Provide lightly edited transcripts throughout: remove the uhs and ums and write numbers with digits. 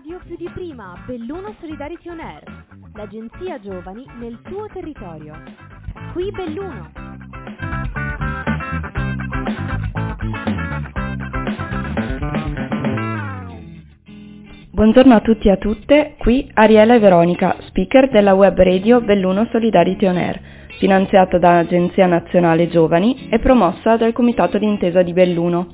Radio più di prima, Belluno Solidarity on Air, l'agenzia giovani nel tuo territorio. Qui Belluno. Buongiorno a tutti e a tutte, qui Ariella e Veronica, speaker della web radio Belluno Solidarity on Air, finanziata da Agenzia Nazionale Giovani e promossa dal Comitato di Intesa di Belluno.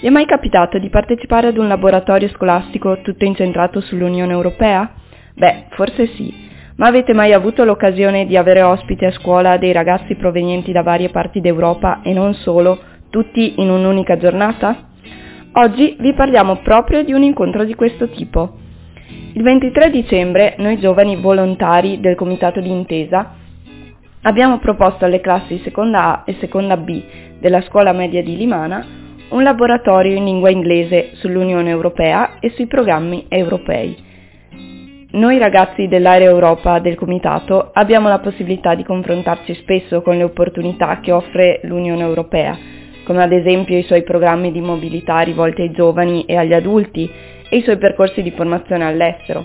Vi è mai capitato di partecipare ad un laboratorio scolastico tutto incentrato sull'Unione Europea? Beh, forse sì, ma avete mai avuto l'occasione di avere ospiti a scuola dei ragazzi provenienti da varie parti d'Europa e non solo, tutti in un'unica giornata? Oggi vi parliamo proprio di un incontro di questo tipo. Il 23 dicembre noi giovani volontari del Comitato di Intesa abbiamo proposto alle classi seconda A e seconda B della scuola media di Limana un laboratorio in lingua inglese sull'Unione Europea e sui programmi europei. Noi ragazzi dell'area Europa del Comitato abbiamo la possibilità di confrontarci spesso con le opportunità che offre l'Unione Europea, come ad esempio i suoi programmi di mobilità rivolti ai giovani e agli adulti e i suoi percorsi di formazione all'estero.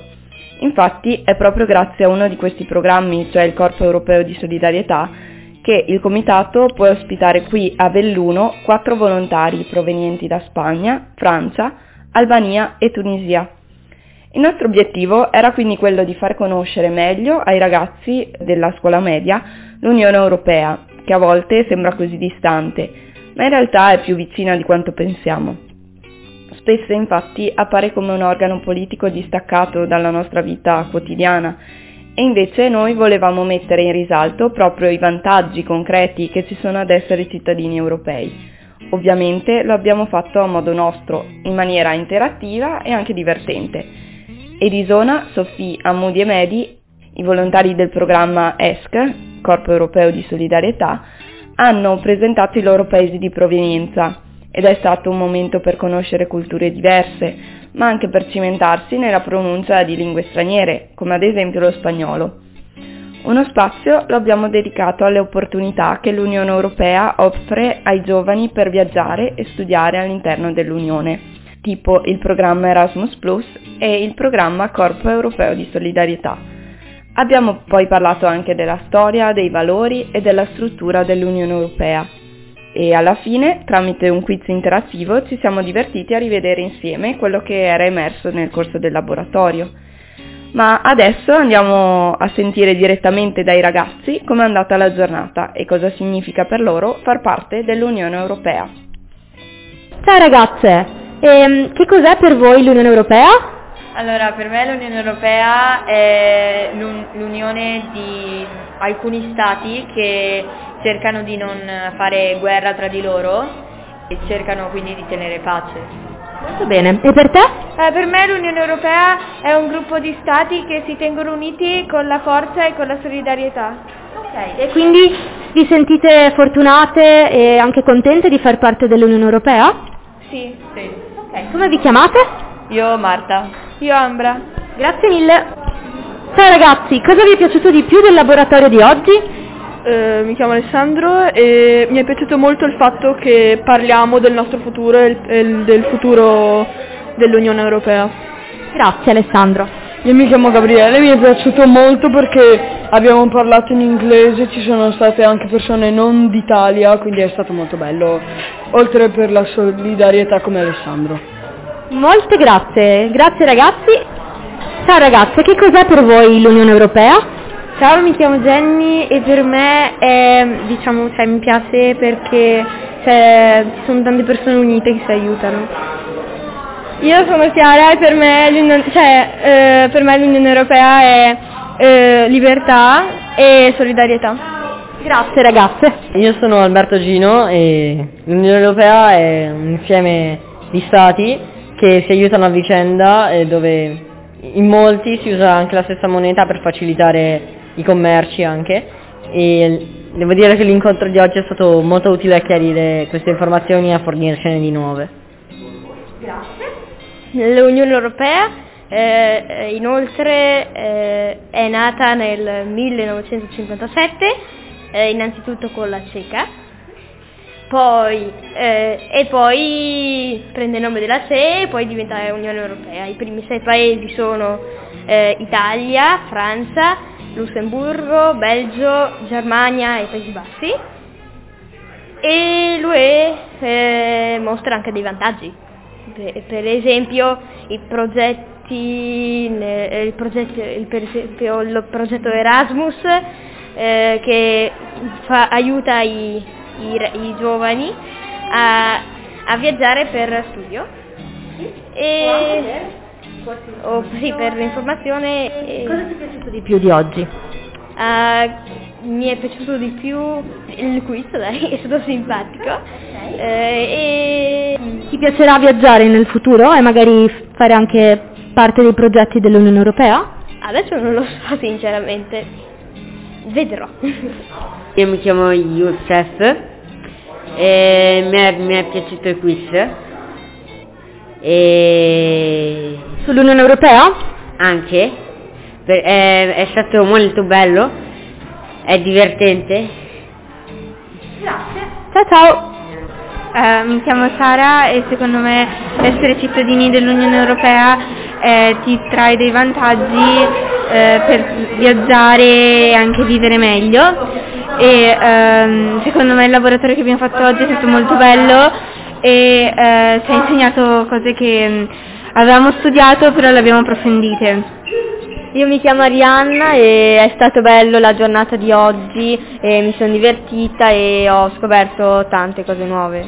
Infatti è proprio grazie a uno di questi programmi, cioè il Corpo Europeo di Solidarietà, che il Comitato può ospitare qui a Belluno 4 volontari provenienti da Spagna, Francia, Albania e Tunisia. Il nostro obiettivo era quindi quello di far conoscere meglio ai ragazzi della scuola media l'Unione Europea, che a volte sembra così distante, ma in realtà è più vicina di quanto pensiamo. Spesso infatti appare come un organo politico distaccato dalla nostra vita quotidiana, e invece noi volevamo mettere in risalto proprio i vantaggi concreti che ci sono ad essere cittadini europei. Ovviamente lo abbiamo fatto a modo nostro, in maniera interattiva e anche divertente. Edisona, Sofì, Ammudi e Medi, i volontari del programma ESC, Corpo Europeo di Solidarietà, hanno presentato i loro paesi di provenienza ed è stato un momento per conoscere culture diverse, ma anche per cimentarsi nella pronuncia di lingue straniere, come ad esempio lo spagnolo. Uno spazio lo abbiamo dedicato alle opportunità che l'Unione Europea offre ai giovani per viaggiare e studiare all'interno dell'Unione, tipo il programma Erasmus Plus e il programma Corpo Europeo di Solidarietà. Abbiamo poi parlato anche della storia, dei valori e della struttura dell'Unione Europea. E alla fine, tramite un quiz interattivo, ci siamo divertiti a rivedere insieme quello che era emerso nel corso del laboratorio. Ma adesso andiamo a sentire direttamente dai ragazzi com'è andata la giornata e cosa significa per loro far parte dell'Unione Europea. Ciao ragazze, che cos'è per voi l'Unione Europea? Allora, per me l'Unione Europea è l'unione di alcuni stati che cercano di non fare guerra tra di loro e cercano quindi di tenere pace. Molto bene, e per te? Per me l'Unione Europea è un gruppo di stati che si tengono uniti con la forza e con la solidarietà. Ok, e quindi vi sentite fortunate e anche contente di far parte dell'Unione Europea? Sì, sì. Ok, come vi chiamate? Io Marta. Io Ambra. Grazie mille. Ciao ragazzi, cosa vi è piaciuto di più del laboratorio di oggi? Mi chiamo Alessandro e mi è piaciuto molto il fatto che parliamo del nostro futuro e del futuro dell'Unione Europea. Grazie Alessandro. Io mi chiamo Gabriele, mi è piaciuto molto perché abbiamo parlato in inglese, ci sono state anche persone non d'Italia, quindi è stato molto bello, oltre per la solidarietà come Alessandro. Molte grazie, grazie ragazzi. Ciao ragazze, che cos'è per voi l'Unione Europea? Ciao, mi chiamo Jenny e per me è, mi piace perché ci sono tante persone unite che si aiutano. Io sono Chiara e per me l'Unione Europea è libertà e solidarietà. Grazie ragazze. Io sono Alberto Gino e l'Unione Europea è un insieme di stati che si aiutano a vicenda e dove in molti si usa anche la stessa moneta per facilitare i commerci anche, e devo dire che l'incontro di oggi è stato molto utile a chiarire queste informazioni e a fornircene di nuove. Grazie. L'Unione Europea inoltre è nata nel 1957 innanzitutto con la CECA, e poi prende il nome della CEE e poi diventa Unione Europea. I primi 6 paesi sono Italia, Francia, Lussemburgo, Belgio, Germania e Paesi Bassi, e l'UE mostra anche dei vantaggi. Per esempio i progetti, il progetto Erasmus che aiuta i giovani a viaggiare per studio, per l'informazione. Cosa ti è piaciuto di più di oggi? Mi è piaciuto di più il quiz, è stato simpatico. Ti piacerà viaggiare nel futuro e magari fare anche parte dei progetti dell'Unione Europea? Adesso non lo so sinceramente, vedrò. Io mi chiamo Youssef e mi è piaciuto il quiz. E sull'Unione Europea? Anche, è stato molto bello. È divertente. Grazie. Ciao. Mi chiamo Sara e secondo me essere cittadini dell'Unione Europea ti trae dei vantaggi per viaggiare e anche vivere meglio. E secondo me il laboratorio che abbiamo fatto oggi è stato molto bello e ci ha insegnato cose che avevamo studiato però le abbiamo approfondite. Io mi chiamo Arianna e è stato bello la giornata di oggi, e mi sono divertita e ho scoperto tante cose nuove.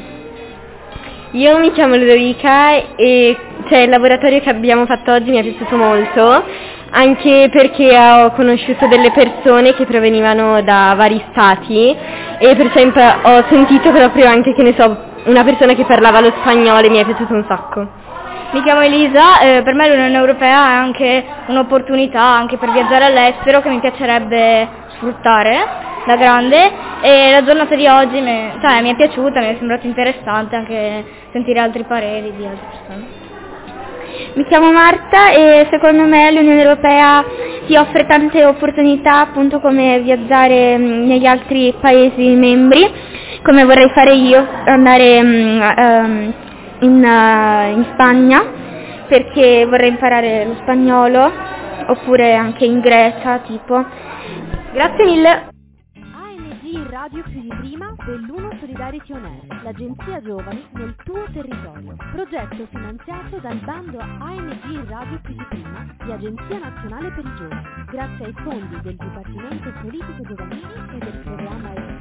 Io mi chiamo Ludovica e il laboratorio che abbiamo fatto oggi mi è piaciuto molto, anche perché ho conosciuto delle persone che provenivano da vari stati e per esempio ho sentito proprio anche, che ne so, una persona che parlava lo spagnolo e mi è piaciuto un sacco. Mi chiamo Elisa, per me l'Unione Europea è anche un'opportunità anche per viaggiare all'estero che mi piacerebbe sfruttare da grande, e la giornata di oggi mi è piaciuta, mi è sembrato interessante anche sentire altri pareri di altre persone. Mi chiamo Marta e secondo me l'Unione Europea ti offre tante opportunità, appunto come viaggiare negli altri paesi membri, come vorrei fare io, andare in Spagna perché vorrei imparare lo spagnolo, oppure anche in Grecia tipo. Grazie mille. ANG Radio più di prima, Belluno Solidarity on Air, l'agenzia giovani nel tuo territorio. Progetto finanziato dal bando ANG Radio più di prima di Agenzia Nazionale per i Giovani, grazie ai fondi del Dipartimento Politiche Giovanili e del programma